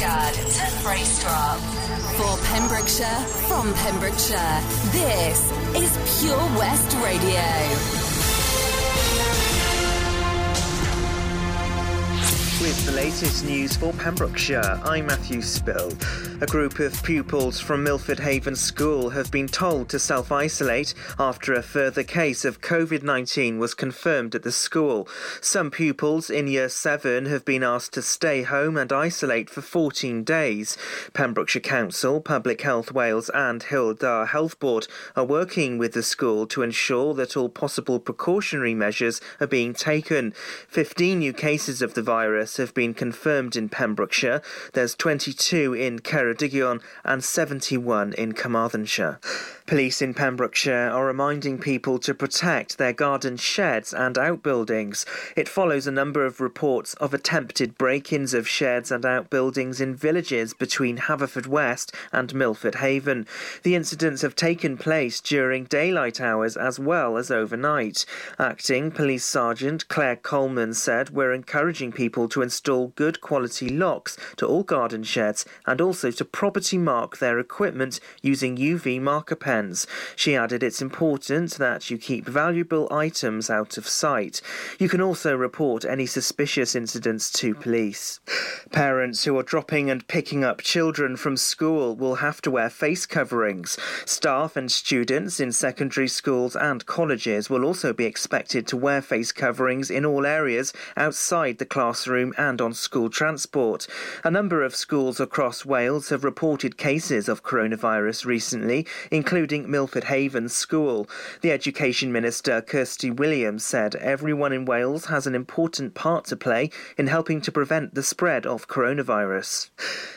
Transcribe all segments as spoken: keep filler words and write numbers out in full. Discard to Freystrop. For Pembrokeshire, from Pembrokeshire, this is Pure West Radio. With the latest news for Pembrokeshire, I'm Matthew Spill. A group of pupils from Milford Haven School have been told to self-isolate after a further case of covid nineteen was confirmed at the school. Some pupils in Year seven have been asked to stay home and isolate for fourteen days. Pembrokeshire Council, Public Health Wales and Hywel Dda Health Board are working with the school to ensure that all possible precautionary measures are being taken. fifteen new cases of the virus have been confirmed in Pembrokeshire. There's twenty-two in Carew and seventy-one in Carmarthenshire. Police in Pembrokeshire are reminding people to protect their garden sheds and outbuildings. It follows a number of reports of attempted break-ins of sheds and outbuildings in villages between Haverfordwest and Milford Haven. The incidents have taken place during daylight hours as well as overnight. Acting Police Sergeant Claire Coleman said we're encouraging people to install good quality locks to all garden sheds and also to to property mark their equipment using U V marker pens. She added it's important that you keep valuable items out of sight. You can also report any suspicious incidents to police. Parents who are dropping and picking up children from school will have to wear face coverings. Staff and students in secondary schools and colleges will also be expected to wear face coverings in all areas outside the classroom and on school transport. A number of schools across Wales have reported cases of coronavirus recently, including Milford Haven School. The Education Minister, Kirsty Williams, said everyone in Wales has an important part to play in helping to prevent the spread of coronavirus.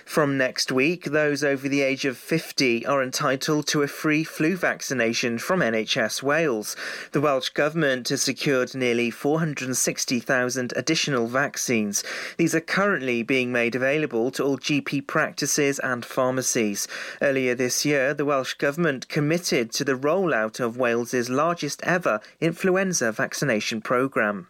From next week, those over the age of fifty are entitled to a free flu vaccination from N H S Wales. The Welsh Government has secured nearly four hundred sixty thousand additional vaccines. These are currently being made available to all G P practices and pharmacies. Earlier this year, the Welsh Government committed to the rollout of Wales's largest ever influenza vaccination programme.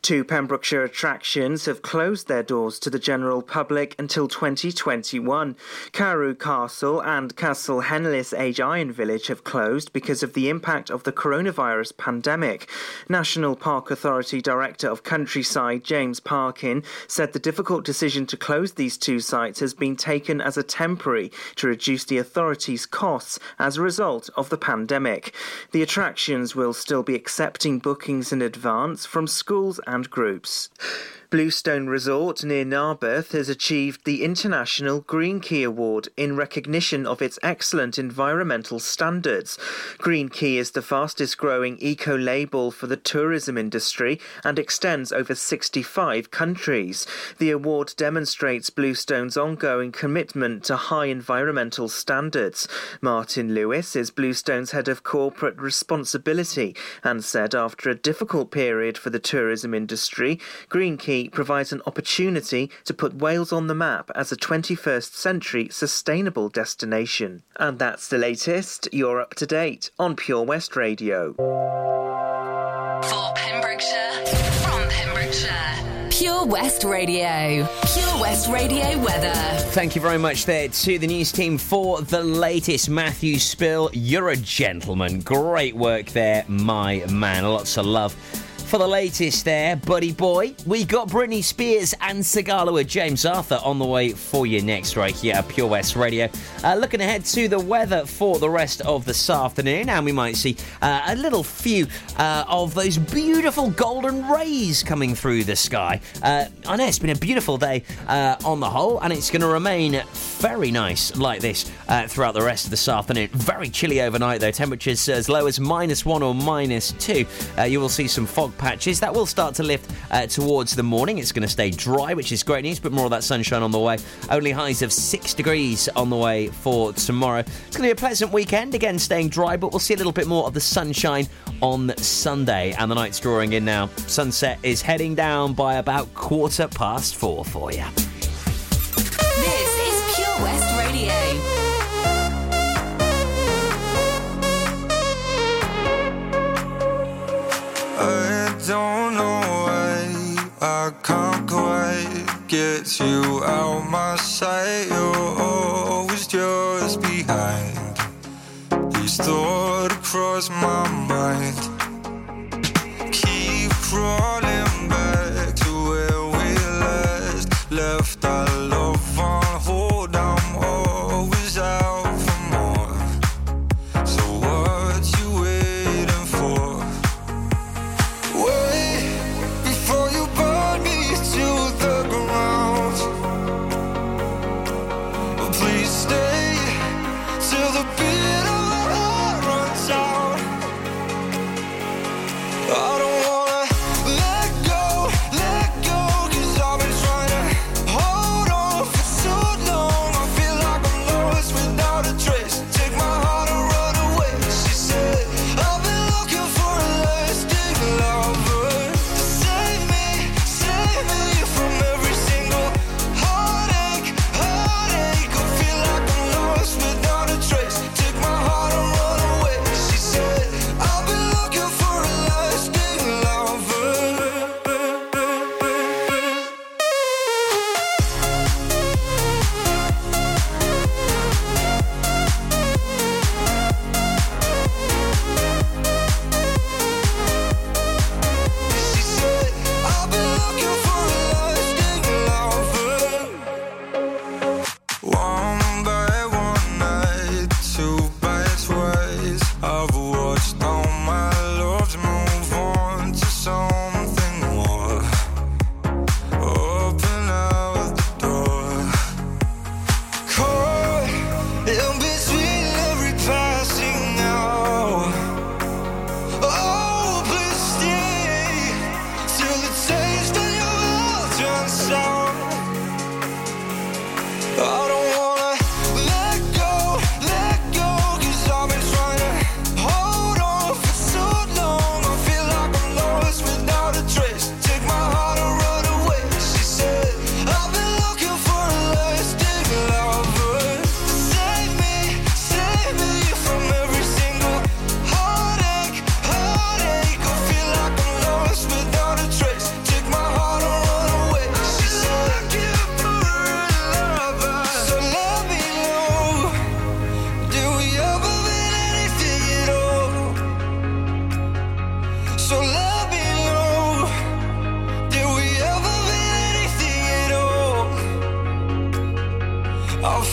Two Pembrokeshire attractions have closed their doors to the general public until twenty twenty-one. Carew Castle and Castle Henllys Iron Age Village have closed because of the impact of the coronavirus pandemic. National Park Authority Director of Countryside, James Parkin, said the difficult decision to close these two sites has been taken as a temporary to reduce the authority's costs as a result of the pandemic. The attractions will still be accepting bookings in advance from schools and groups. Bluestone Resort near Narberth has achieved the International Green Key Award in recognition of its excellent environmental standards. Green Key is the fastest growing eco-label for the tourism industry and extends over sixty-five countries. The award demonstrates Bluestone's ongoing commitment to high environmental standards. Martin Lewis is Bluestone's head of corporate responsibility and said after a difficult period for the tourism industry, Green Key provides an opportunity to put Wales on the map as a twenty-first century sustainable destination. And that's the latest. You're up to date on Pure West Radio. For Pembrokeshire, from Pembrokeshire, Pure West Radio. Pure West Radio weather. Thank you very much there to the news team for the latest. Matthew Spill, you're a gentleman. Great work there, my man. Lots of love for the latest there, buddy boy. We got Britney Spears and Sigala with James Arthur on the way for you next right here at Pure West Radio. Uh, looking ahead to the weather for the rest of this afternoon, and we might see uh, a little few uh, of those beautiful golden rays coming through the sky. Uh, I know it's been a beautiful day uh, on the whole, and it's going to remain very nice like this uh, throughout the rest of this afternoon. Very chilly overnight though. Temperatures as low as minus one or minus two. Uh, you will see some fog patches. That will start to lift uh, towards the morning. It's going to stay dry, which is great news, but more of that sunshine on the way. Only highs of six degrees on the way for tomorrow. It's going to be a pleasant weekend, again staying dry, but we'll see a little bit more of the sunshine on Sunday. And the night's drawing in now. Sunset is heading down by about quarter past four for you. This is Pure West Radio. I don't know why I can't quite gets you out my sight. You're always just behind. Each thought across my mind. Keep crawling back to where we last left our love on hold. I'm always out for more. So what you waiting for? Wait before you burn me to the ground. Please stay till the bitter. I don't wanna let go, let go, 'cause I've been trying to hold on for so long. I feel like I'm lost without a trace. Take my heart and run away, she said. I've been looking for a lasting lover to save me, save me from every single heartache, heartache. I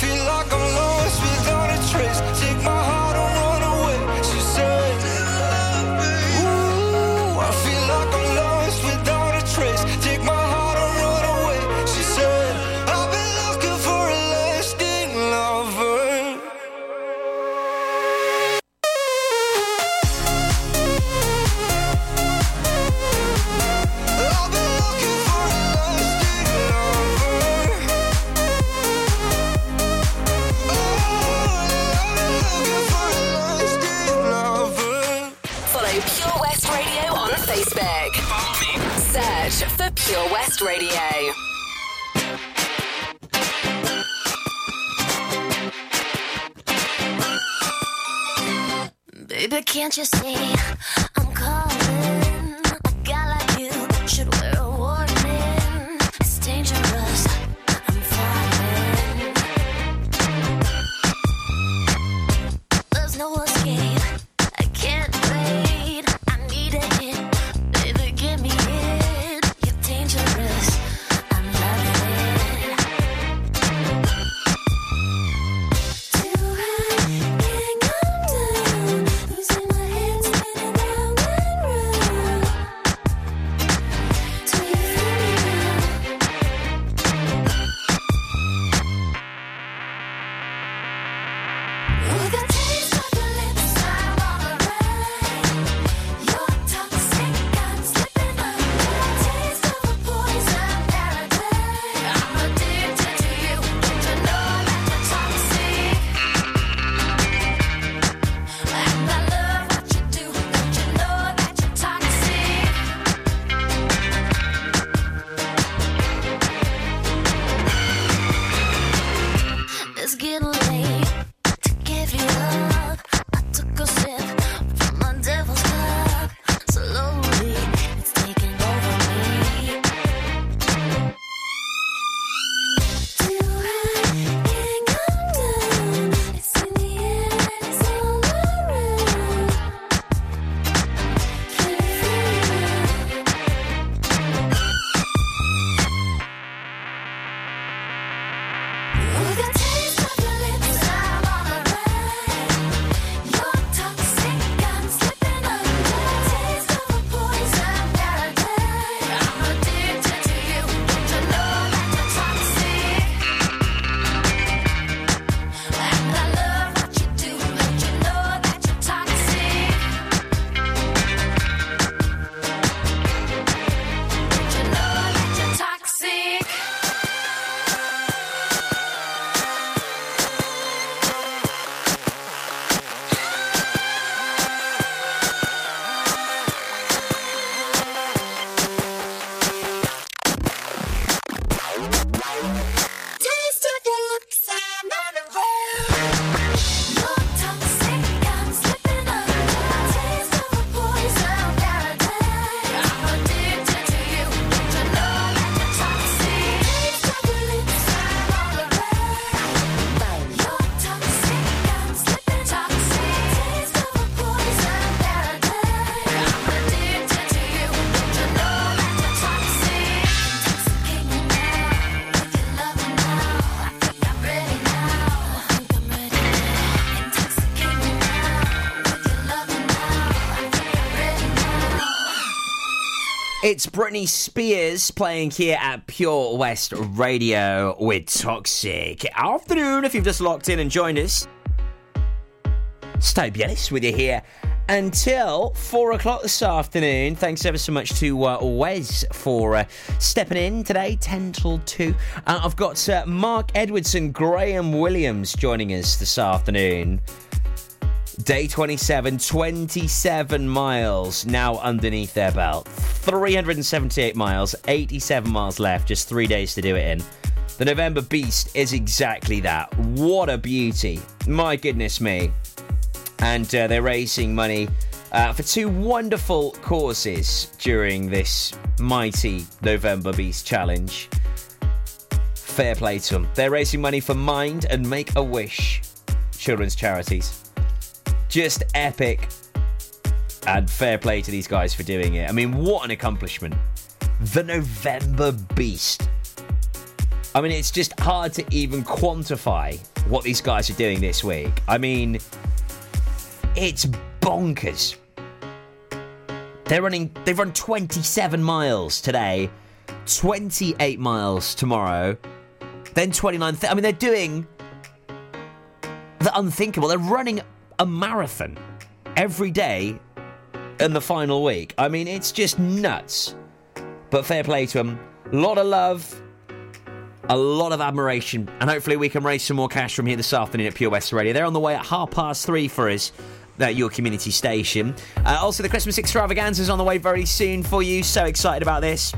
feel like I'm lost without a trace. Take my heart and run away, she said. I've been looking for a lasting. Losing my head, spinning out. It's Britney Spears playing here at Pure West Radio with Toxic. Afternoon, if you've just locked in and joined us. It's Toby Ellis with you here until four o'clock this afternoon. Thanks ever so much to uh, Wes for uh, stepping in today, ten till two. Uh, I've got uh, Mark Edwards and Graham Williams joining us this afternoon. Day twenty-seven, twenty-seven miles now underneath their belt. three hundred seventy-eight miles, eighty-seven miles left, just three days to do it in. The November Beast is exactly that. What a beauty. My goodness me. And uh, they're raising money uh, for two wonderful causes during this mighty November Beast challenge. Fair play to them. They're raising money for Mind and Make-A-Wish, children's charities. Just epic, and fair play to these guys for doing it. I mean, what an accomplishment. The November Beast. I mean, it's just hard to even quantify what these guys are doing this week. I mean, it's bonkers. They're running, they've run twenty-seven miles today, twenty-eight miles tomorrow, then twenty-nine. Th- I mean, they're doing the unthinkable. They're running a marathon every day in the final week. I mean, it's just nuts. But fair play to them. A lot of love, a lot of admiration, and hopefully we can raise some more cash from here this afternoon at Pure West Radio. They're on the way at half past three for us at your community station. Uh, also, the Christmas extravaganza is on the way very soon for you. So excited about this.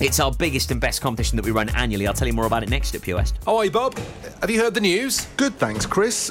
It's our biggest and best competition that we run annually. I'll tell you more about it next at Pure West. Oh, hi, Bob. Have you heard the news? Good, thanks, Chris.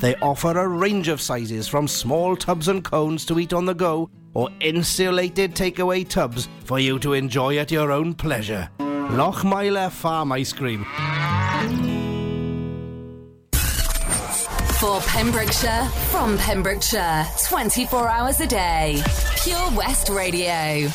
They offer a range of sizes from small tubs and cones to eat on the go or insulated takeaway tubs for you to enjoy at your own pleasure. Loch Myler Farm Ice Cream. For Pembrokeshire, from Pembrokeshire, twenty-four hours a day. Pure West Radio.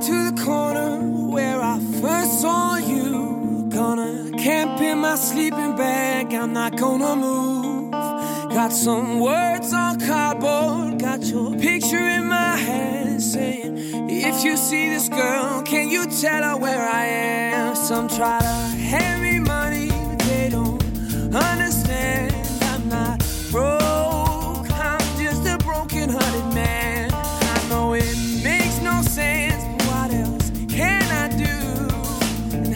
To the corner where I first saw you. Gonna camp in my sleeping bag, I'm not gonna move. Got some words on cardboard, got your picture in my hand saying, if you see this girl, can you tell her where I am? Some try to hand me money, they don't understand. I'm not broke, I'm just a broken-hearted man. I know it makes no sense.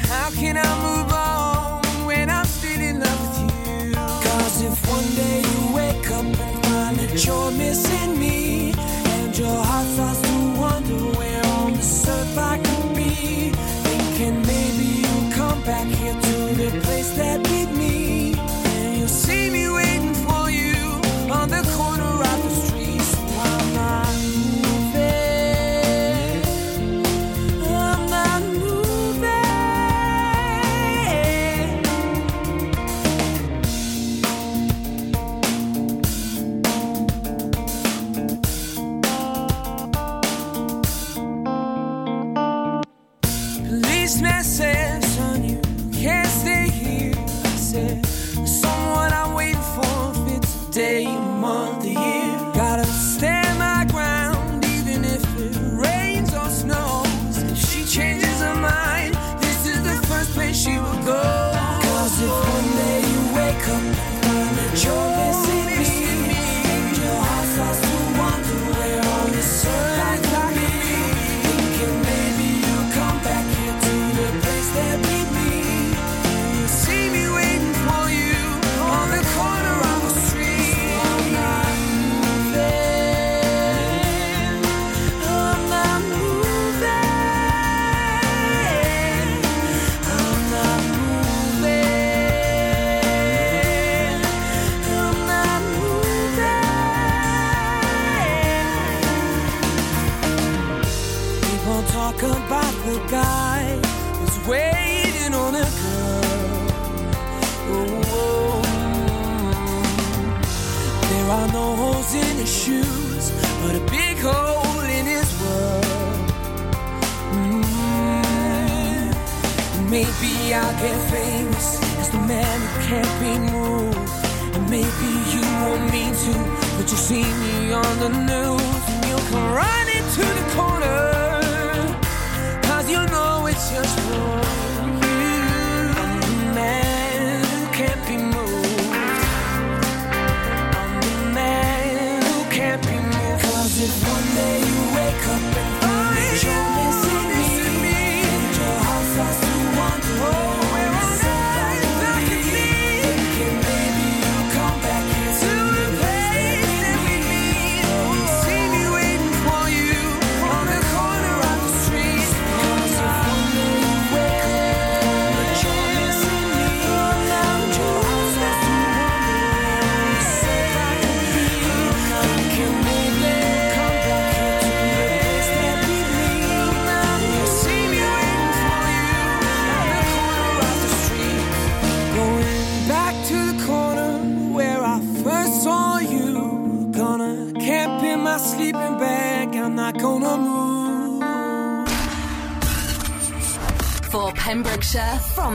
How can I move on when I'm still in love with you? Cause if one day you wake up and find that you're missing me, and your heart starts to wonder where on this earth I could be, thinking maybe you'll come back here to the place that beat me, and you'll see me waiting for you on the corner of the street. So I'm not moving, I'm not moving. Day, month, year. Gotta stand my ground. like a backward guy who's waiting on a girl. Oh, there are no holes in his shoes, but a big hole in his world. Mm. Maybe I'll get famous as the man who can't be moved, and maybe you won't mean to, but you'll see me on the news, and you'll come right into the corner, cause you know it's just for you. I'm the man who can't be moved, I'm the man who can't be moved. Cause if one day you wake up and find that you're missing me, me, and your heart starts to wander, oh, where I said I could be, thinking maybe you'll come back here to the place that we meet. Oh, you see me waiting for you on the corner of the street. Cause if one day you wake up and you're missing me, and your heart starts to wander, where I said I could be, thinking maybe. Sleeping bag, I'm not gonna move. For Pembrokeshire, from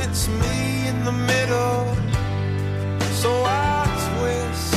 It's me in the middle, so I twist.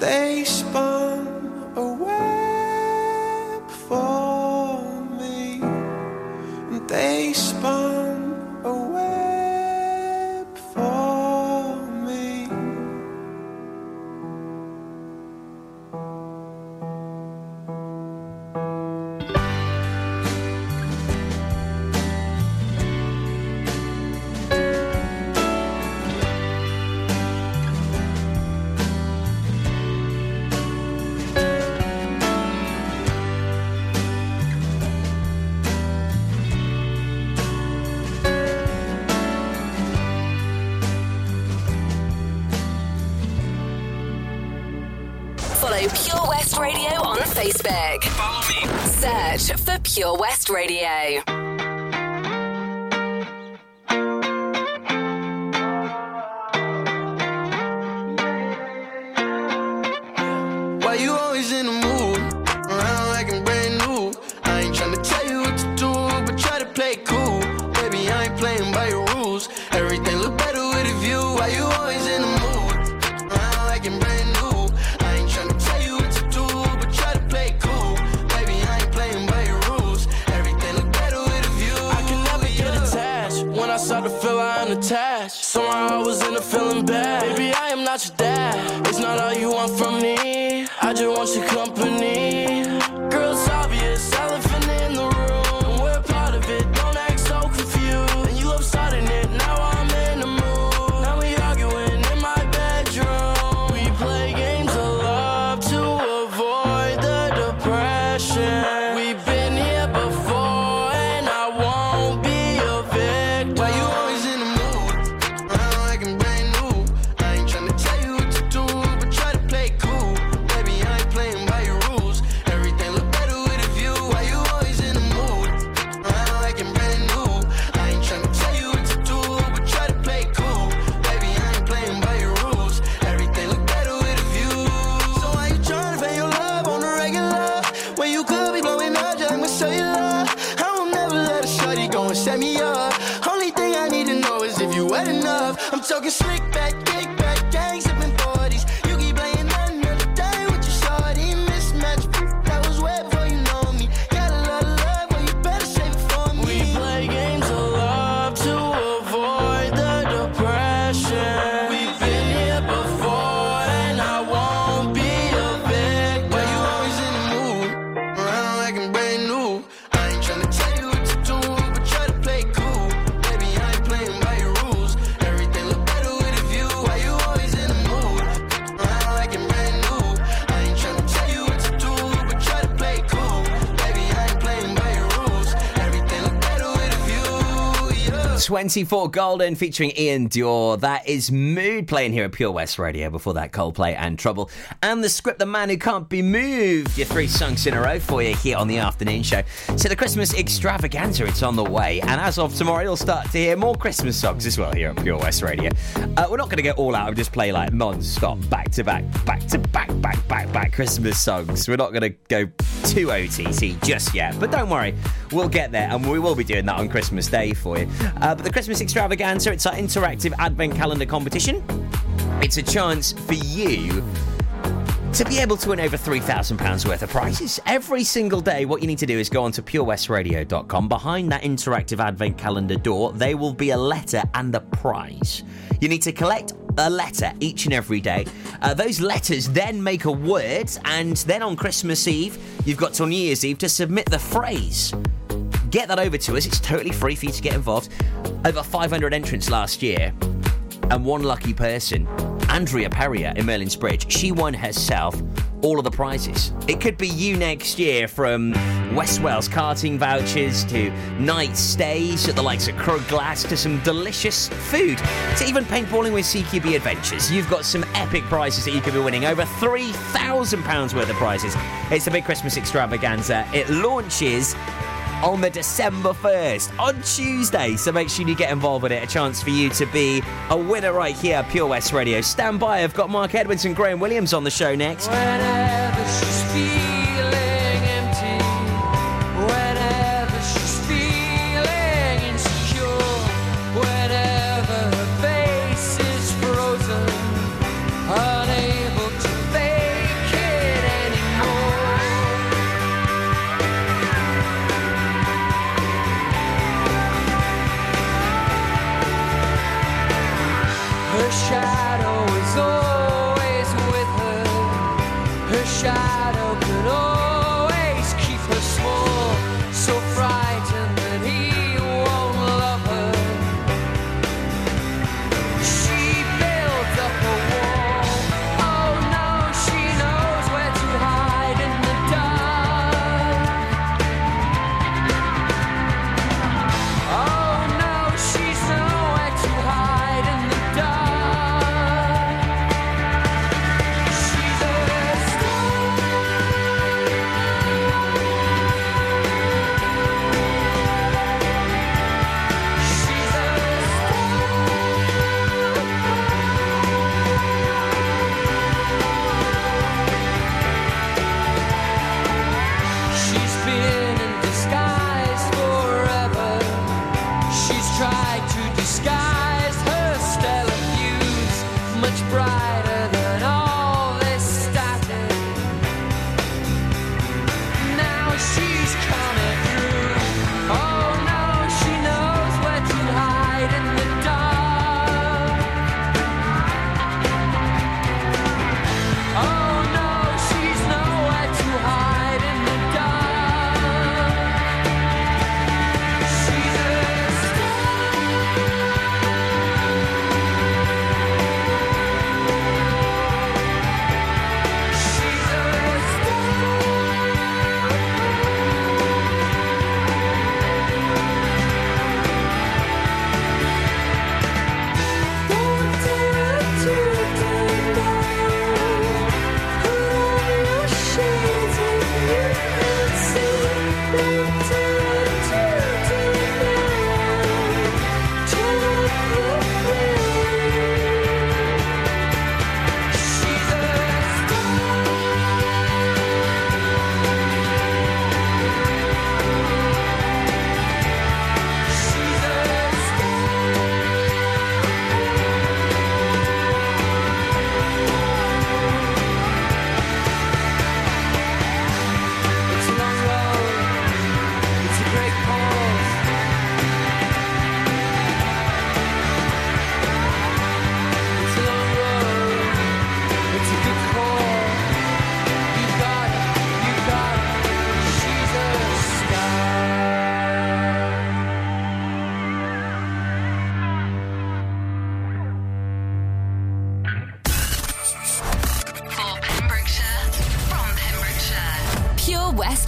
They spun a web for me. They spun a web for me. Pure West Radio on Facebook. Follow me. Search for Pure West Radio. Why you always in the mood? Around like I'm brand new. I ain't tryna tell you what to do, but try to play it cool. Baby, I ain't playing by your rules. Everything look better with a view. Why you always in the mood? Around like I'm brand new. Started to feel I'm attached. Somehow I was in a feeling bad. Baby, I am not your dad. It's not all you want from me. I just want your company. Girl, it's obvious, elephant in the room. And we're part of it, don't act so confused. And you love starting it, now I'm in the mood. Now we arguing in my bedroom. We play games of love to avoid the depression. We've been here before and I won't be. Talking slick back, kick back, gang sipping forties. You keep playing that another day with your shorty. Mismatch, that was way before you know me. Got a lot of love, but you better save it for me. We play games of love to avoid the depression. We've been here before and I won't be a victim. Why you always in the mood? Around like I'm brand new. I ain't tryna tell you what to do, but try to play cool. Baby, I ain't playing by your rules. twenty-four Golden featuring Ian Dior. That is Mood playing here at Pure West Radio. Before that, Coldplay and Trouble. And The Script, The Man Who Can't Be Moved. Your three songs in a row for you here on the afternoon show. So the Christmas extravaganza, it's on the way. And as of tomorrow, you'll start to hear more Christmas songs as well here at Pure West Radio. Uh, we're not going to go all out and just play like non-stop, back to back, back to back, back, back, back Christmas songs. We're not going to go too O T T just yet. But don't worry, we'll get there. And we will be doing that on Christmas Day for you. Uh, But the Christmas extravaganza, it's our interactive advent calendar competition. It's a chance for you to be able to win over three thousand pounds worth of prizes. Every single day, what you need to do is go on to pure west radio dot com. Behind that interactive advent calendar door, there will be a letter and a prize. You need to collect a letter each and every day. Uh, those letters then make a word, and then on Christmas Eve, you've got till New Year's Eve to submit the phrase. Get that over to us. It's totally free for you to get involved. Over five hundred entrants last year. And one lucky person, Andrea Perrier in Merlin's Bridge, she won herself all of the prizes. It could be you next year, from West Wales karting vouchers to night stays at the likes of Crow Glass to some delicious food to even paintballing with C Q B Adventures. You've got some epic prizes that you could be winning, over three thousand pounds worth of prizes. It's the big Christmas extravaganza. It launches on the December first, on Tuesday. So make sure you get involved with it. A chance for you to be a winner right here at Pure West Radio. Stand by. I've got Mark Edwards and Graham Williams on the show next. Whenever she's feeling empty, whenever she's feeling insecure, whenever her face is frozen, unable to face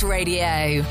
Radio.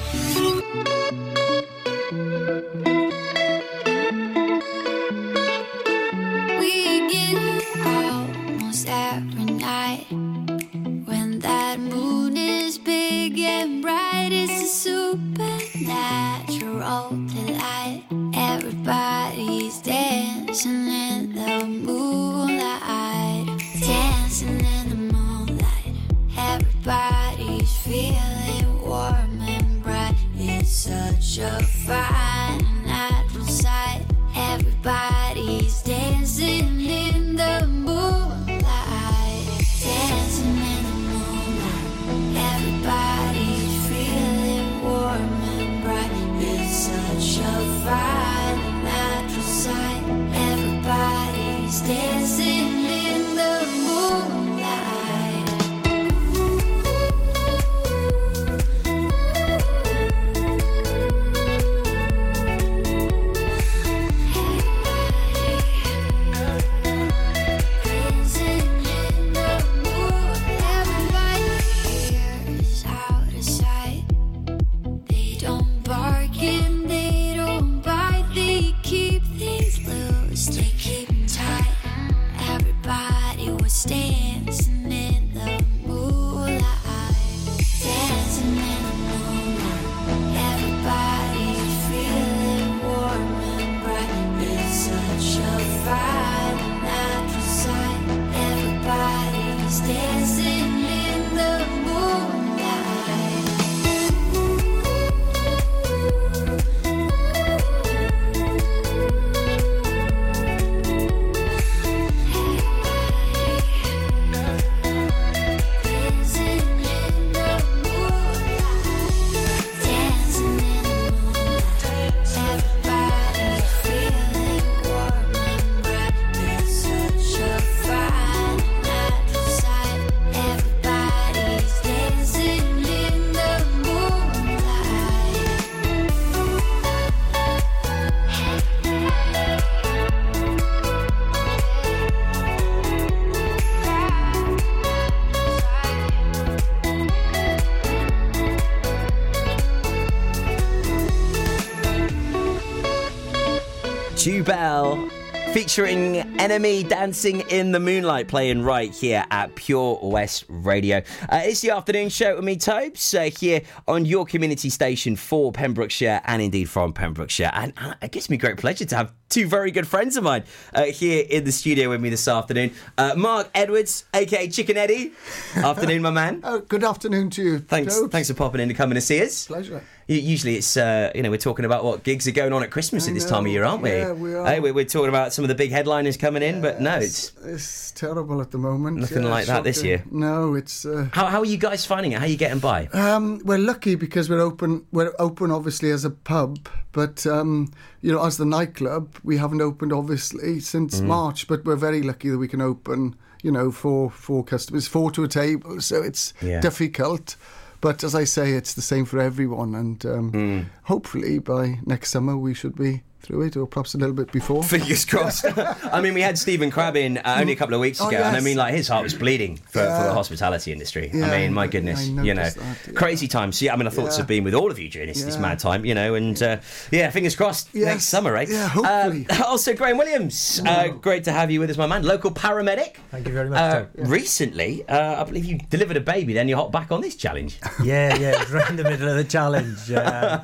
Jubel, featuring Enemy, Dancing in the Moonlight, playing right here at Pure West Radio. Uh, it's the afternoon show with me, Tobes, uh, here on your community station for Pembrokeshire and indeed from Pembrokeshire. And uh, it gives me great pleasure to have two very good friends of mine uh, here in the studio with me this afternoon. Uh, Mark Edwards, a k a. Chicken Eddie. Afternoon, my man. Oh, good afternoon to you, Thanks, Thanks for popping in and coming to see us. Pleasure. usually it's, uh, you know, we're talking about what gigs are going on at Christmas I at this know, time of year, aren't we? Yeah, we are. Hey, we're, we're talking about some of the big headliners coming in, yeah, but no, it's... It's terrible at the moment. Nothing yeah, like that this year. No, it's... Uh, how, how are you guys finding it? How are you getting by? Um, we're lucky because we're open, we're open obviously as a pub, but, um, you know, as the nightclub, we haven't opened obviously since mm. March, but we're very lucky that we can open, you know, for, for customers, four to a table, so it's yeah. difficult. But as I say, it's the same for everyone, and um, mm. hopefully by next summer we should be through it, or perhaps a little bit before. Fingers crossed. I mean, we had Stephen Crabb in uh, only a couple of weeks ago, oh, yes. and I mean, like, his heart was bleeding for, yeah. for the hospitality industry. Yeah, I mean, my goodness, you know, that, yeah. crazy times. So, yeah, I mean, I thoughts yeah. have been with all of you during this, yeah. this mad time, you know, and uh, yeah, fingers crossed yes. next summer, eh? Yeah, hopefully. Uh, also, Graham Williams, uh, great to have you with us, my man, local paramedic. Thank you very much. Uh, yeah. Recently, uh, I believe you delivered a baby, then you hopped back on this challenge. Yeah, yeah, it was right in the middle of the challenge. Uh,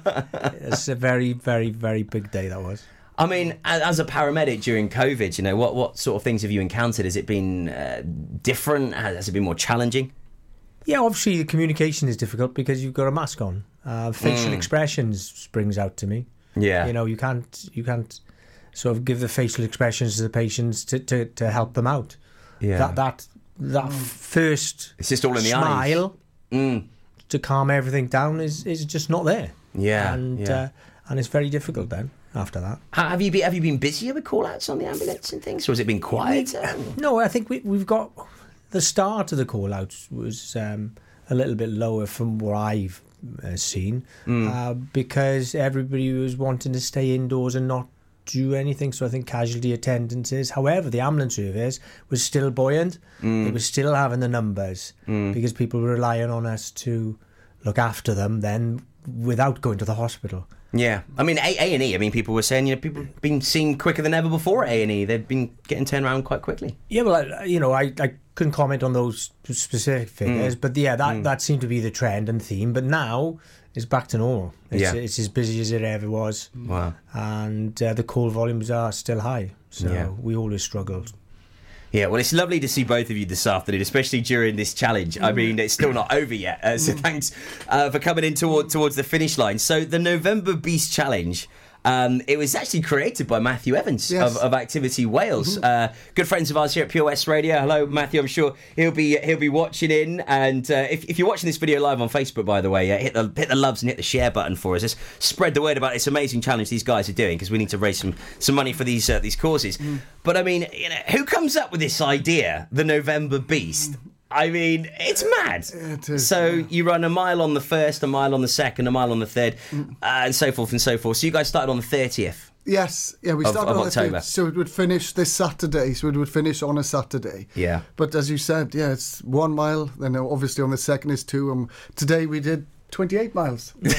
it's a very, very, very big day, that was. I mean, as a paramedic during COVID, you know, what, what sort of things have you encountered? Has it been uh, different? Has it been more challenging? Yeah, obviously the communication is difficult because you've got a mask on. Uh, facial mm. expressions springs out to me. Yeah. You know, you can't you can't sort of give the facial expressions to the patients to, to, to help them out. Yeah. That that that first it's just all in the smile mm. to calm everything down is, is just not there. Yeah. And yeah. Uh, and it's very difficult then. After that, have you been have you been busier with call-outs on the ambulance and things, or has it been quieter? No, I think we, we've got the start of the call-outs was um, a little bit lower from what I've uh, seen mm. uh, because everybody was wanting to stay indoors and not do anything. So I think casualty attendances, however, the ambulance service was still buoyant. Mm. It was still having the numbers mm. because people were relying on us to look after them then without going to the hospital. Yeah, I mean, A and E, I mean, people were saying, you know, people have been seen quicker than ever before at A and E. They've been getting turned around quite quickly. Yeah, well, I, you know, I, I couldn't comment on those specific figures, mm. but yeah, that, mm. that seemed to be the trend and theme. But now it's back to normal. It's, yeah. it's as busy as it ever was. Wow. And uh, the call volumes are still high, so yeah. we always struggled. Yeah, well, it's lovely to see both of you this afternoon, especially during this challenge. I mean, it's still not over yet, uh, so thanks uh, for coming in toward, towards the finish line. So the November Beast Challenge, um, it was actually created by Matthew Evans yes. of, of Activity Wales. Mm-hmm. Uh, good friends of ours here at Pure West Radio. Hello, Matthew. I'm sure he'll be he'll be watching in. And uh, if, if you're watching this video live on Facebook, by the way, uh, hit the hit the loves and hit the share button for us. Just spread the word about this amazing challenge these guys are doing, because we need to raise some, some money for these uh, these causes. Mm. But I mean, you know, who comes up with this idea, the November Beast? I mean, it's mad. It is, so yeah. you run a mile on the first, a mile on the second, a mile on the third, mm. uh, and so forth and so forth. So you guys started on the thirtieth. Yes, yeah, we started of, of on October. the thirtieth, so it would finish this Saturday. So it would finish on a Saturday. Yeah. But as you said, yeah, it's one mile. Then obviously on the second is two. Um, today we did twenty-eight miles. Yeah.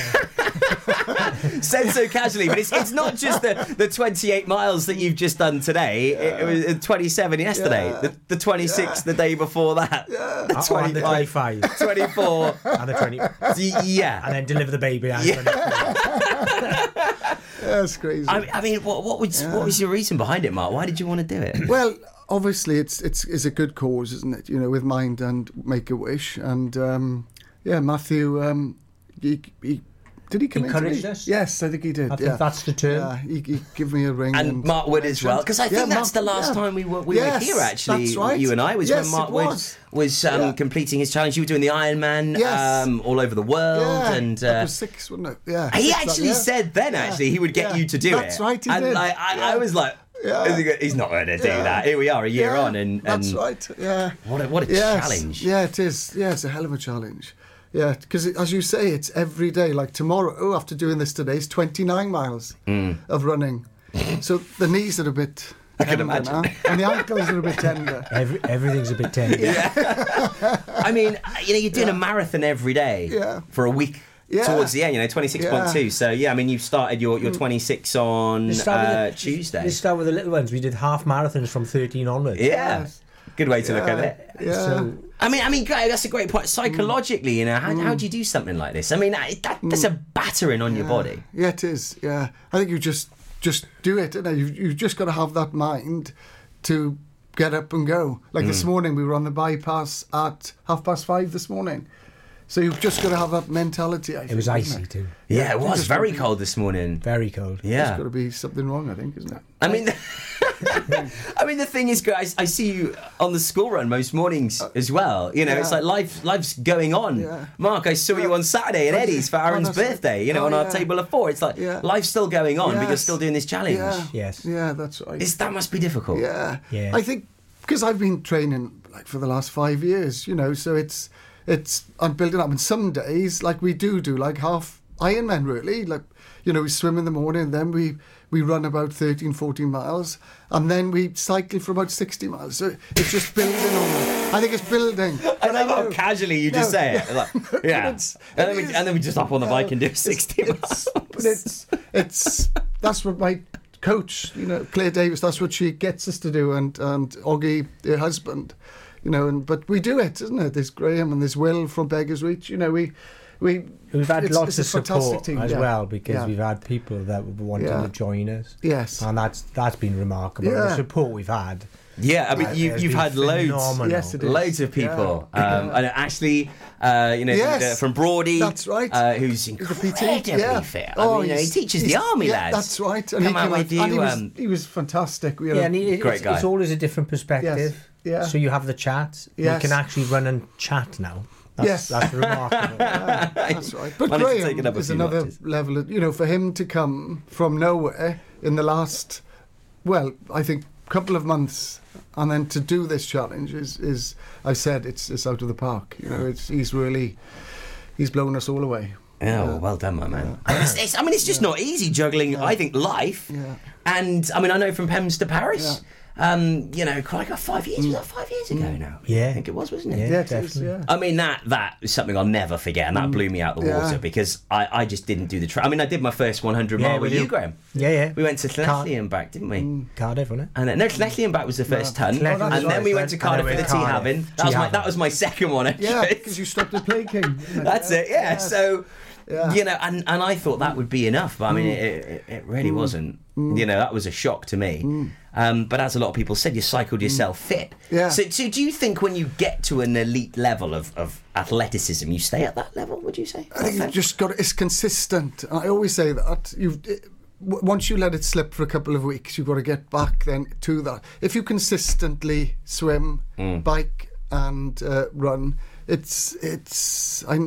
Said so casually, but it's it's not just the, the twenty-eight miles that you've just done today. Yeah. It, it was twenty-seven yesterday, yeah. the, the twenty-six yeah. the day before that, yeah. the twenty-five, the twenty-four, and the twenty. Yeah, and then deliver the baby. And yeah. yeah, that's crazy. I, I mean, what what was yeah. what was your reason behind it, Mark? Why did you want to do it? Well, obviously, it's it's it's a good cause, isn't it? You know, with Mind and Make-A-Wish, and um, yeah, Matthew, um, he. he Did he come encouraged us? Yes, I think he did. I think yeah. that's the term. Yeah, he, he gave me a ring. And, and Mark Wood as well, because I think yeah, that's Mark, the last yeah. time we were we yes, were here. Actually, right. you and I was yes, when Mark Wood was, was um, yeah. completing his challenge. You were doing the Ironman yes. um, all over the world, yeah. and uh, that was six, wasn't it? Yeah. He six, actually that, yeah. said then yeah. actually he would get yeah. you to do that's it. That's right. He and did. Like, I, yeah. I was like. Yeah. He's not going to do yeah. that. Here we are, a year yeah. on, and, and that's right. Yeah, what a, what a yes. challenge! Yeah, it is. Yeah, it's a hell of a challenge. Yeah, because as you say, it's every day. Like tomorrow, oh, after doing this today, it's twenty-nine miles mm. of running. So the knees are a bit tender now, and the ankles are a bit tender. Every, everything's a bit tender. Yeah. I mean, you know, you're doing yeah. a marathon every day yeah. for a week. Yeah. Towards the end, you know, twenty-six point two. Yeah. So, yeah, I mean, you've started your, your twenty-six on uh, a, Tuesday. Let's start with the little ones. We did half marathons from thirteen onwards. Yeah. Yes. Good way to yeah. look at it. Yeah. So, I mean, I mean, that's a great point. Psychologically, you know, how, mm. how do you do something like this? I mean, that, that, that's a battering on yeah. your body. Yeah, it is. Yeah. I think you just just do it. You know? You've, you've just got to have that mind to get up and go. Like mm. this morning, we were on the bypass at half past five this morning. So you've just got to have that mentality, I think. It was icy it? too. Yeah, it was. It's very cold be, this morning. Very cold. Yeah. There's got to be something wrong, I think, isn't it? I mean, I mean, the thing is, guys, I see you on the school run most mornings as well. You know, yeah. It's like life, life's going on. Yeah. Mark, I saw yeah. you on Saturday at Eddie's for Aaron's birthday, you know, oh, on yeah. our table of four. It's like, yeah. life's still going on, yes. but you're still doing this challenge. Yeah. Yes. Yeah, that's right. It's, that must be difficult. Yeah. yeah. I think, because I've been training, like, for the last five years, you know, so it's... It's I'm building up, and some days, like, we do do like half Ironman, really. Like, you know, we swim in the morning, and then we, we run about thirteen, fourteen miles, and then we cycle for about sixty miles. So it's just building on. I think it's building. I love how casually you no, just say it. Like, yeah, it and, then we, and then we just hop on the bike and do sixty miles. But it's it's that's what my coach, you know, Claire Davis, that's what she gets us to do, and and Oggy, her husband. You know, and but we do it, isn't it? There's Graham and there's Will from Beggars Reach. You know, we we we've had lots of support team, as yeah. well, because yeah. we've had people that were wanting yeah. to join us. Yes, and that's that's been remarkable. Yeah. The support we've had. Yeah, I mean, uh, you, you've had phenomenal. loads, yes, loads of people. Yeah. Um, and Ashley, uh, you know, yes, from Broadie, that's right, uh, who's incredibly yeah. fit. Oh, I mean, you know, he teaches the army, yeah, lads. That's right. And Come he, out with you, and he, was, um, he was fantastic. We had yeah, a and he, great it's, guy. It's always a different perspective. Yes. Yeah. So you have the chat. Yes. You can actually run and chat now. That's, yes, that's remarkable. Yeah, that's right. But Why Graham is another watches. level. Of, you know, for him to come from nowhere in the last, well, I think couple of months. And then to do this challenge is, is I said, it's it's out of the park. You know, it's he's really, he's blown us all away. Yeah, well, well done, my man. Yeah. I mean, it's, it's, I mean, it's just yeah. not easy juggling, yeah. I think, life. Yeah. And, I mean, I know from Pems to Paris, yeah. um, you know, like five years, was that five years ago mm. now? Yeah. I think it was, wasn't it? Yeah, yeah definitely. Yeah. I mean, that, that is something I'll never forget, and that mm. blew me out the yeah. water, because I, I just didn't do the track. I mean, I did my first one hundred yeah, mile with you, Graham. Yeah, yeah. We went to Lletheon and back, didn't we? Mm, Cardiff, wasn't it? And then, no, Lletheon and back was the first no, ton, Lletheon, and then right, we went to Cardiff for the tea having. That was my, that was my second one, actually. Yeah, because you stopped at Play King. That's it, yeah. So... Yeah. You know, and, and I thought that would be enough, but I mean, mm. it, it, it really mm. wasn't. Mm. You know, that was a shock to me. Mm. Um, but as a lot of people said, you cycled yourself mm. fit. Yeah. So, so do you think when you get to an elite level of, of athleticism, you stay at that level, would you say? I think you've just got to, it's consistent. I always say that. You've it, Once you let it slip for a couple of weeks, you've got to get back then to that. If you consistently swim, mm. bike and uh, run... It's it's I,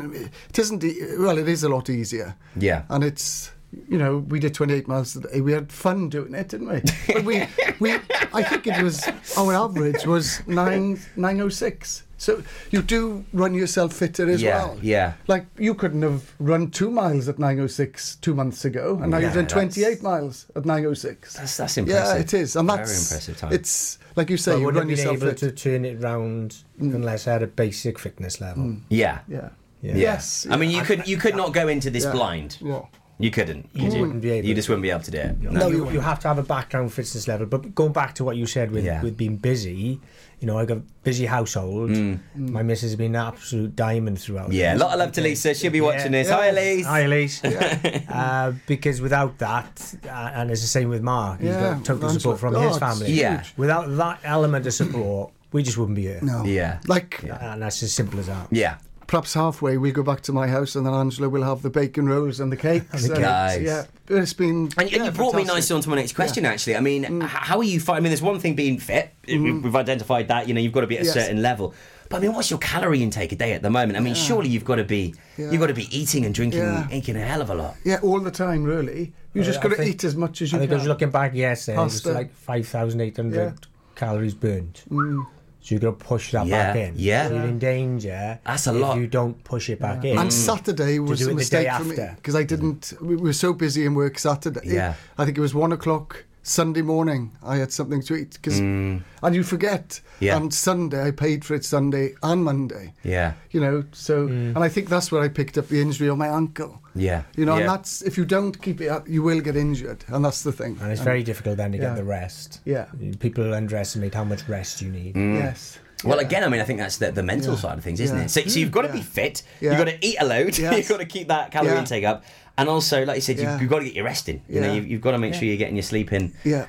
it isn't well. It is a lot easier. Yeah, and it's you know we did twenty-eight miles a day. We had fun doing it, didn't we? But we we I think it was our average was nine nine oh six. So you do run yourself fitter as yeah, well. Yeah. Like you couldn't have run two miles at nine oh six two months ago, and now yeah, you've done twenty-eight miles at nine oh six. That's that's impressive. Yeah, it is, and that's very impressive time. It's like you say, well, you run yourself able fit. To turn it round mm. unless at a basic fitness level. Mm. Yeah. Yeah. yeah. Yes. Yeah. I mean, you could you could not go into this yeah. blind. Yeah. You couldn't. You, you wouldn't be able. You just wouldn't be able to do it. No, no you, you have to have a background fitness level. But going back to what you said with yeah. with being busy. You know, I got a busy household. Mm. My missus has been an absolute diamond throughout. Yeah, a lot of love to Lisa. She'll be watching yeah. this. Yeah. Hi, Elise. Hi, Elise. Yeah. uh, because without that, uh, and it's the same with Mark, yeah. he's got total That's support from God. his family. Yeah. Without that element of support, we just wouldn't be here. No. Yeah. Like, yeah. And that's as simple as that. Yeah. Perhaps halfway we go back to my house and then Angela will have the bacon rolls and the cakes. And the guys. Yeah, it's been. And, yeah, and you brought fantastic. me nicely on to my next question, yeah. actually. I mean, mm. how are you finding? I mean, there's one thing being fit. Mm. We've identified that, you know, you've got to be at a yes. certain level. But I mean, what's your calorie intake a day at the moment? I mean, yeah. surely you've got to be yeah. you've got to be eating and drinking, yeah. eating a hell of a lot. Yeah, all the time, really. You uh, just got to eat as much as you I can. Because looking back yesterday, it was like five thousand eight hundred yeah. calories burnt. Mm. So you've got to push that yeah, back in. Yeah. So you're in danger That's a if lot. you don't push it back yeah. in. And Saturday was a mistake for me. Because I didn't... We were so busy in work Saturday. Yeah. I think it was one o'clock Sunday morning I had something to eat. Cause, mm. And you forget. Yeah. And Sunday, I paid for it Sunday and Monday. Yeah. You know, so... Mm. And I think that's where I picked up the injury on my ankle. Yeah. You know, yeah. and that's... If you don't keep it up, you will get injured. And that's the thing. And it's and, very difficult then to yeah. get the rest. Yeah. People underestimate how much rest you need. Mm. Yes. Well, yeah. again, I mean, I think that's the, the mental yeah. side of things, isn't yeah. it? So, so you've got to yeah. be fit. Yeah. You've got to eat a load. Yes. You've got to keep that calorie yeah. intake up. And also, like you said, yeah. you've, you've got to get your rest in. You yeah. know, you've, you've got to make yeah. sure you're getting your sleep in. Yeah.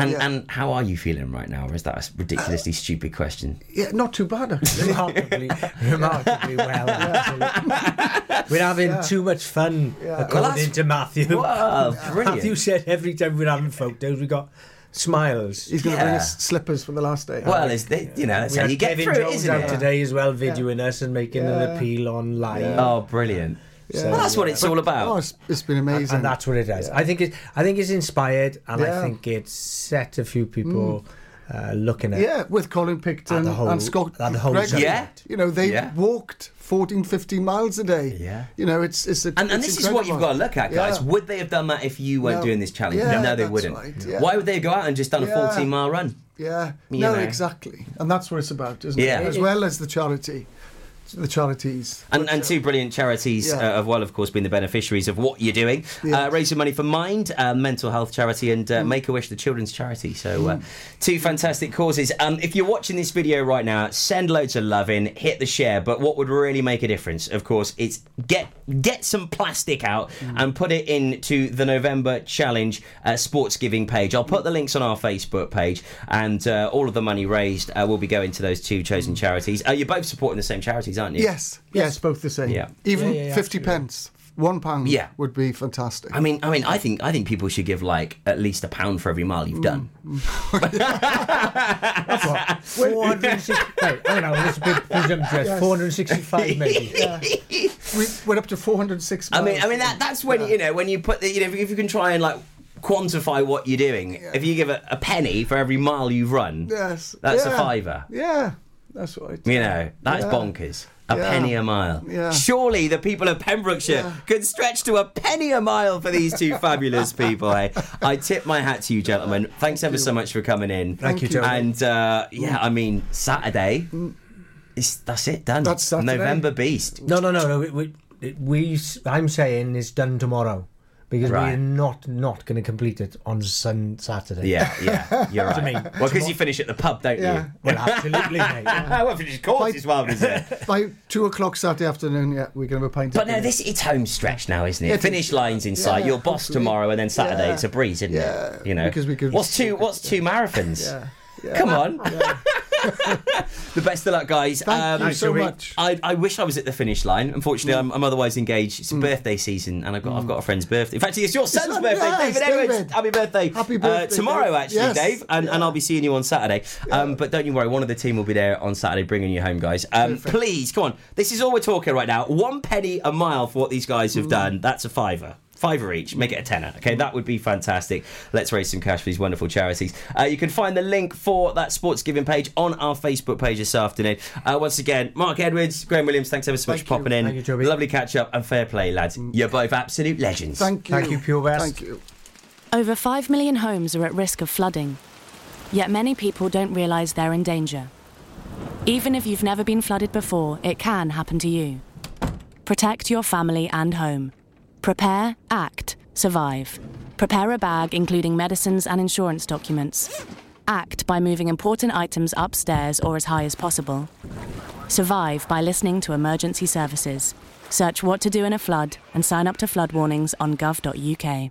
And yeah. and how are you feeling right now? Or is that a ridiculously uh, stupid question? Yeah, not too bad. remarkably, remarkably well. Yeah. We're having yeah. too much fun, yeah. according well, to Matthew. Wow, brilliant. Matthew said every time we're having photos, we got smiles. He's going to yeah. bring us slippers for the last day. Well, it's the, you know, that's we how you get Kevin through it, isn't out it? Today as well, videoing yeah. us and making yeah. an appeal online. Yeah. Oh, brilliant. Yeah, so, well, that's yeah. what it's but, all about. Oh, it's, it's been amazing, and that's what it is. Yeah. I think it. I think it's inspired, and yeah. I think it's set a few people mm. uh, looking at. Yeah, with Colin Picton whole, and Scott Gregory. Yeah, you know they yeah. walked fourteen, fifteen miles a day. Yeah, you know it's it's a. And, and this incredible. Is what you've got to look at, guys. Yeah. Would they have done that if you weren't no. doing this challenge? Yeah, no, they wouldn't. Right. Yeah. Why would they go out and just done yeah. a fourteen mile run? Yeah, you no, know. exactly, and that's what it's about, isn't yeah. it? As well as the charity. The charities and, and two brilliant charities yeah. uh, have well of course been the beneficiaries of what you're doing, yeah. uh, raising money for Mind, uh, mental health charity, and uh, mm. Make-A-Wish, the children's charity, so uh, mm. two fantastic causes. Um, if you're watching this video right now, send loads of love in, hit the share, but what would really make a difference of course is get get some plastic out mm. and put it into the November Challenge uh, sports giving page. I'll put the links on our Facebook page, and uh, all of the money raised uh, will be going to those two chosen charities. Uh, you're both supporting the same charities, aren't you? Yes, yes, yes, both the same. Yeah. Even yeah, yeah, yeah, fifty absolutely. pence, one pound yeah. would be fantastic. I mean, I mean, I think I think people should give like at least a pound for every mile you've mm. done. That's what four hundred and sixty. Wait, I don't know. This is a bit presumptuous. Yes. Four hundred and sixty-five, maybe. Yeah. We went up to four hundred and six. I mean, I mean that, that's when yeah. you know when you put the, you know if you can try and like quantify what you're doing. Yeah. If you give a, a penny for every mile you've run, yes, that's yeah. a fiver. Yeah. That's what I do. You know, that's yeah. bonkers. A yeah. penny a mile. Yeah. Surely the people of Pembrokeshire yeah. could stretch to a penny a mile for these two fabulous people. Eh? I tip my hat to you, gentlemen. Thanks Thank ever you. so much for coming in. Thank, Thank you, gentlemen. And, uh, yeah, I mean, Saturday, it's, that's it, done. That's Saturday. November Beast. No, no, no, no. We, we, we I'm saying it's done tomorrow. Because right. we're not not going to complete it on sun Saturday. Yeah, yeah, you're right. I mean, well, because you finish at the pub, don't yeah. you? Well, absolutely, mate. Yeah. Well, finish course by, as well, is it? By two o'clock Saturday afternoon, yeah, we're going to have a pint. But no, dinner. this it's home stretch now, isn't it? Yeah, Finish line's in sight. Yeah, your boss hopefully. tomorrow, and then Saturday yeah. it's a breeze, isn't yeah. it? You know, because we could. What's two? What's two marathons? yeah. Yeah. Come on. Yeah. The best of luck, guys. Thank um, you so much. I, I wish I was at the finish line. Unfortunately, mm. I'm, I'm otherwise engaged. It's mm. birthday season, and I've got mm. I've got a friend's birthday. In fact, it's your son's it's birthday, yes, David Edwards. David. Happy birthday! Happy birthday uh, tomorrow, Dave. actually, yes. Dave. And, yeah. and I'll be seeing you on Saturday. Yeah. Um, but don't you worry, one of the team will be there on Saturday, bringing you home, guys. Um, please, come on. This is all we're talking right now. One penny a mile for what these guys have mm. done. That's a fiver. Fiver each, make it a tenner. Okay, that would be fantastic. Let's raise some cash for these wonderful charities. Uh, you can find the link for that sports giving page on our Facebook page this afternoon. Uh, once again, Mark Edwards, Graham Williams, thanks ever so much Thank for you. popping in. Thank you, Toby. Lovely catch up, and fair play, lads. You're both absolute legends. Thank you. Thank you, Pure West. Thank you. Over five million homes are at risk of flooding, yet many people don't realise they're in danger. Even if you've never been flooded before, it can happen to you. Protect your family and home. Prepare, act, survive. Prepare a bag including medicines and insurance documents. Act by moving important items upstairs or as high as possible. Survive by listening to emergency services. Search what to do in a flood and sign up to flood warnings on gov dot U K.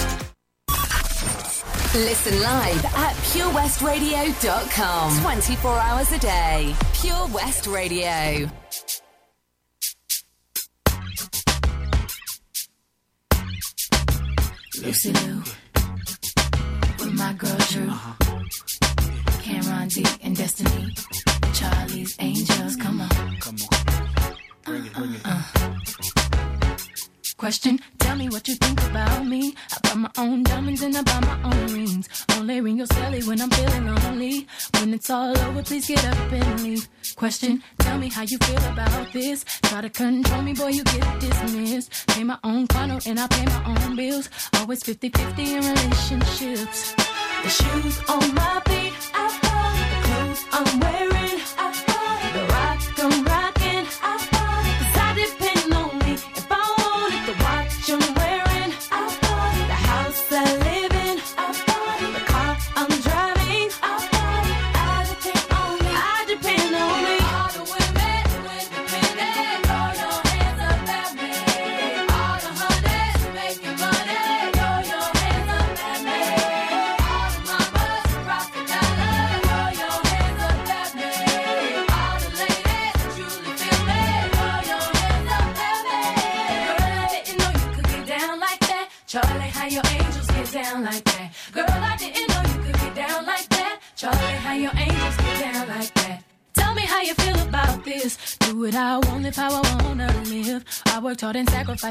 Listen live at pure west radio dot com. twenty-four hours a day. Pure West Radio. Lucy Lou with my girl Drew, uh-huh. Cameron D and Destiny, Charlie's Angels. Come on, come on, bring it, bring it. Uh, uh. Question. Tell me what you think about me. I buy my own diamonds and I buy my own rings. Only ring your celly when I'm feeling lonely. When it's all over, please get up and leave. Question, tell me how you feel about this. Try to control me, boy, you get dismissed. Pay my own funnel and I pay my own bills. Always fifty-fifty in relationships.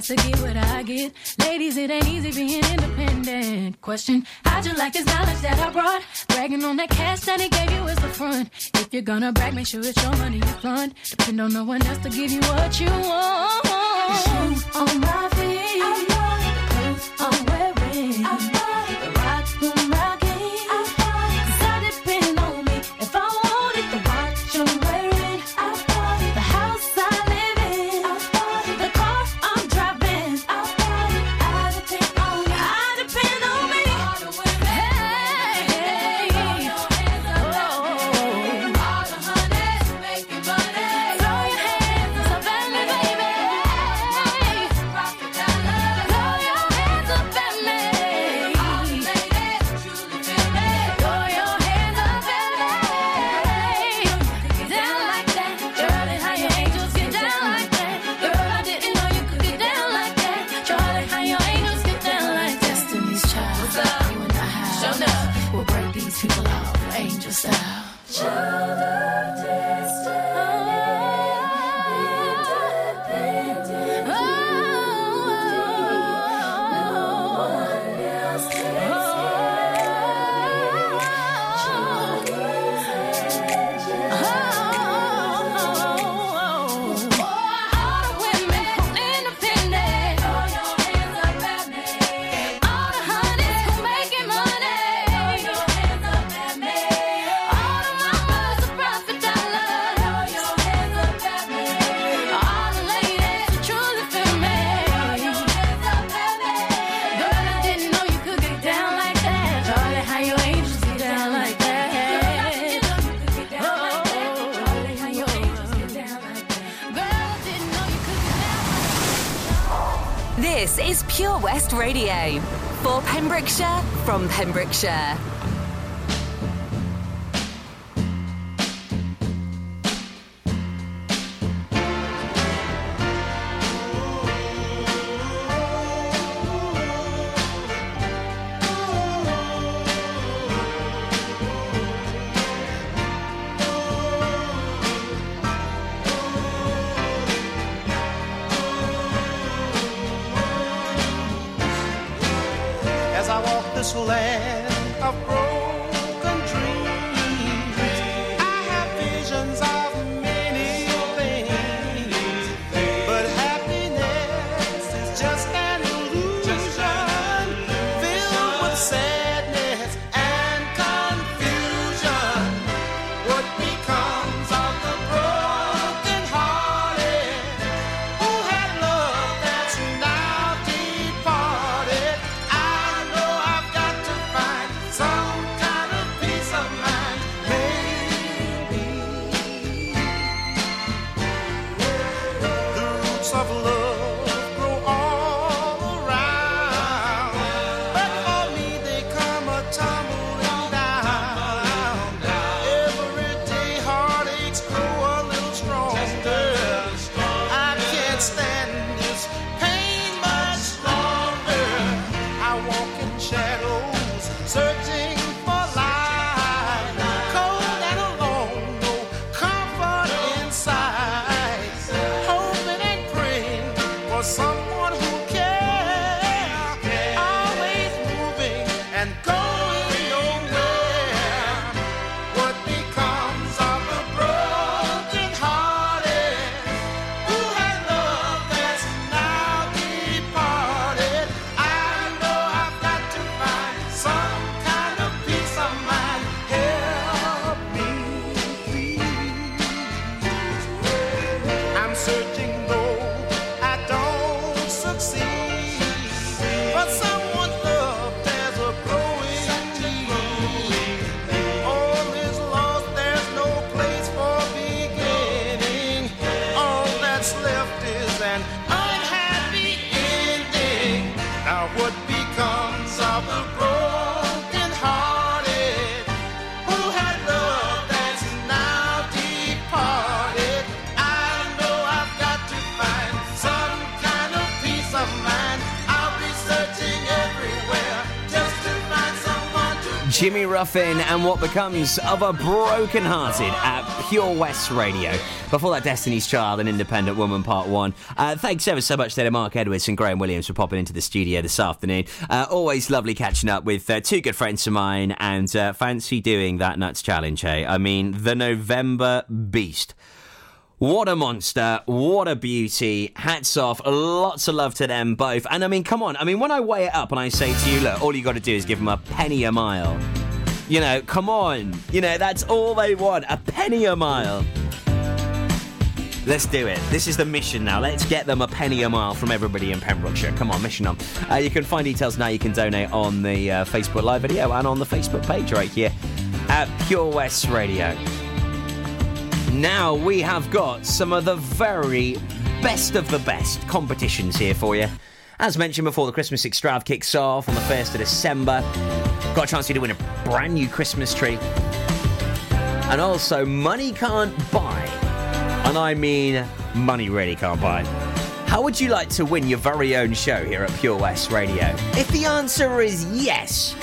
To get what I get, ladies, it ain't easy being independent. Question: how'd you like this knowledge that I brought? Bragging on that cash that he gave you is the front. If you're gonna brag, make sure it's your money you fund. Depend on no one else to give you what you want. Shoes on my feet, I clothes I'm wearing. I Radio for Pembrokeshire from Pembrokeshire. Song Jimmy Ruffin and What Becomes of a Broken Hearted at Pure West Radio. Before that, Destiny's Child and Independent Woman Part one. Uh, thanks ever so much to Mark Edwards and Graham Williams for popping into the studio this afternoon. Uh, always lovely catching up with uh, two good friends of mine, and uh, fancy doing that Nuts Challenge, hey? I mean, the November Beast. What a monster, what a beauty, hats off, lots of love to them both. And I mean, come on, I mean, when I weigh it up and I say to you, look, all you got to do is give them a penny a mile. You know, come on, you know, that's all they want, a penny a mile. Let's do it. This is the mission now. Let's get them a penny a mile from everybody in Pembrokeshire. Come on, mission on. Uh, you can find details now. You can donate on the uh, Facebook Live video and on the Facebook page right here at Pure West Radio. Now we have got some of the very best of the best competitions here for you. As mentioned before, the Christmas Extravaganza kicks off on the first of December. Got a chance for you to win a brand new Christmas tree. And also, money can't buy. And I mean, money really can't buy. How would you like to win your very own show here at Pure West Radio? If the answer is yes,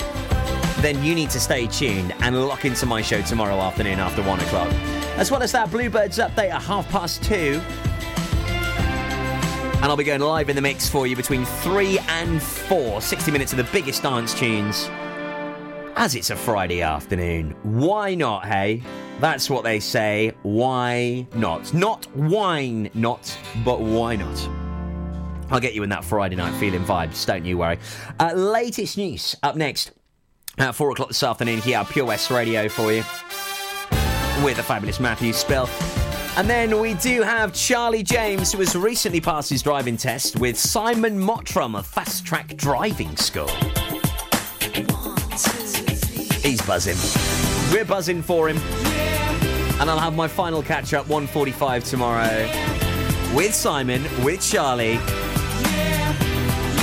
then you need to stay tuned and lock into my show tomorrow afternoon after one o'clock. As well as that, Bluebirds update at half past two. And I'll be going live in the mix for you between three and four. sixty minutes of the biggest dance tunes. As it's a Friday afternoon. Why not, hey? That's what they say. Why not? Not wine not, but why not? I'll get you in that Friday night feeling vibes, don't you worry. Uh, latest news up next at four o'clock this afternoon here at Pure West Radio for you. With the fabulous Matthew Spill. And then we do have Charlie James, who has recently passed his driving test with Simon Mottram of Fast Track Driving School. He's buzzing. We're buzzing for him. And I'll have my final catch-up, one forty-five tomorrow, with Simon, with Charlie,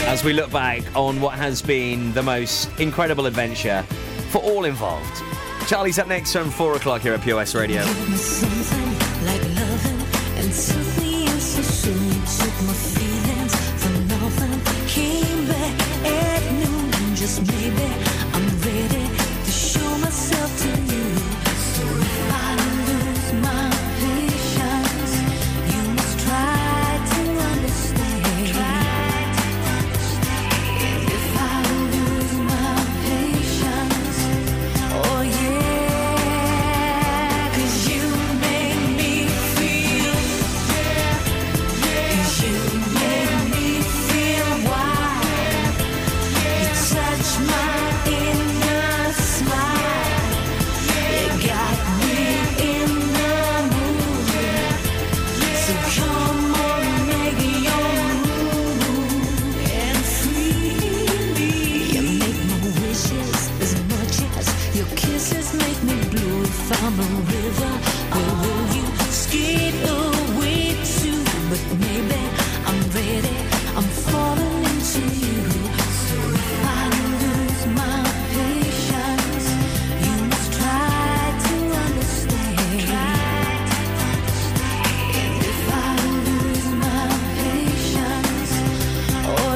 as we look back on what has been the most incredible adventure for all involved. Charlie's up next from four o'clock here at Pure West Radio. Give me something like loving and something else so soon. Took my feelings from nothing, came back at noon, and just maybe I'm ready to show myself to you. So if I lose my patience, you must try to understand. Try to understand. If I lose my patience, oh yeah. I'm a river, where will you skate away to? But maybe I'm ready, I'm falling into you. So if I lose my patience, you must try to understand. Try to understand. And if I lose my patience, oh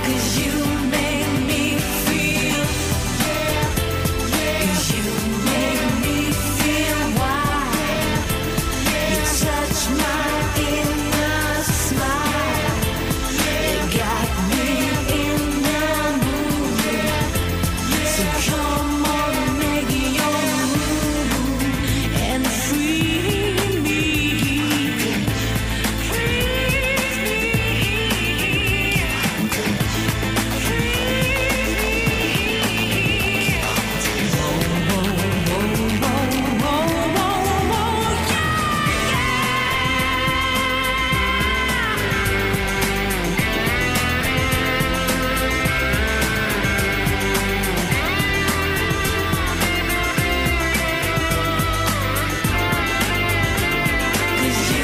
yeah, 'cause you make me feel, yeah, yeah. 'Cause you make me feel wild. You touch my inner smile. You got me in the mood. So come on, make your move and free me. Free me. Free me.